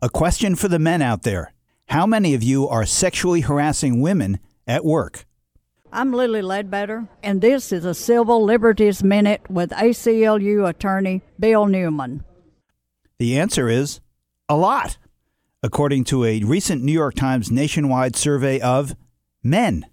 A question for the men out there. How many of you are sexually harassing women at work? I'm Lily Ledbetter, and this is a Civil Liberties Minute with ACLU attorney Bill Newman. The answer is a lot, according to a recent New York Times nationwide survey of men.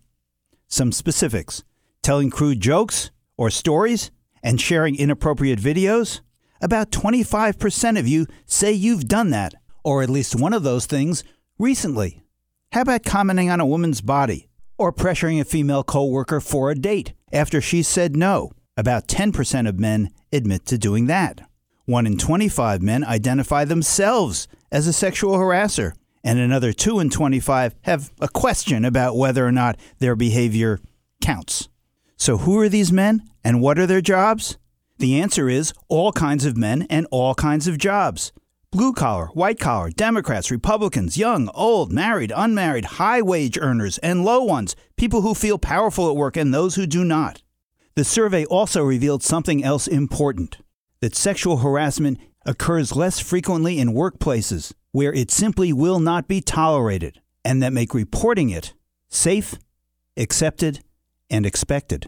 Some specifics: telling crude jokes or stories and sharing inappropriate videos. About 25% of you say you've done that, or at least one of those things, recently. How about commenting on a woman's body? Or pressuring a female coworker for a date after she said no. About 10% of men admit to doing that. 1 in 25 men identify themselves as a sexual harasser, and another 2 in 25 have a question about whether or not their behavior counts. So who are these men, and what are their jobs? The answer is all kinds of men and all kinds of jobs. Blue-collar, white-collar, Democrats, Republicans, young, old, married, unmarried, high-wage earners, and low ones, people who feel powerful at work and those who do not. The survey also revealed something else important, that sexual harassment occurs less frequently in workplaces where it simply will not be tolerated, and that make reporting it safe, accepted, and expected.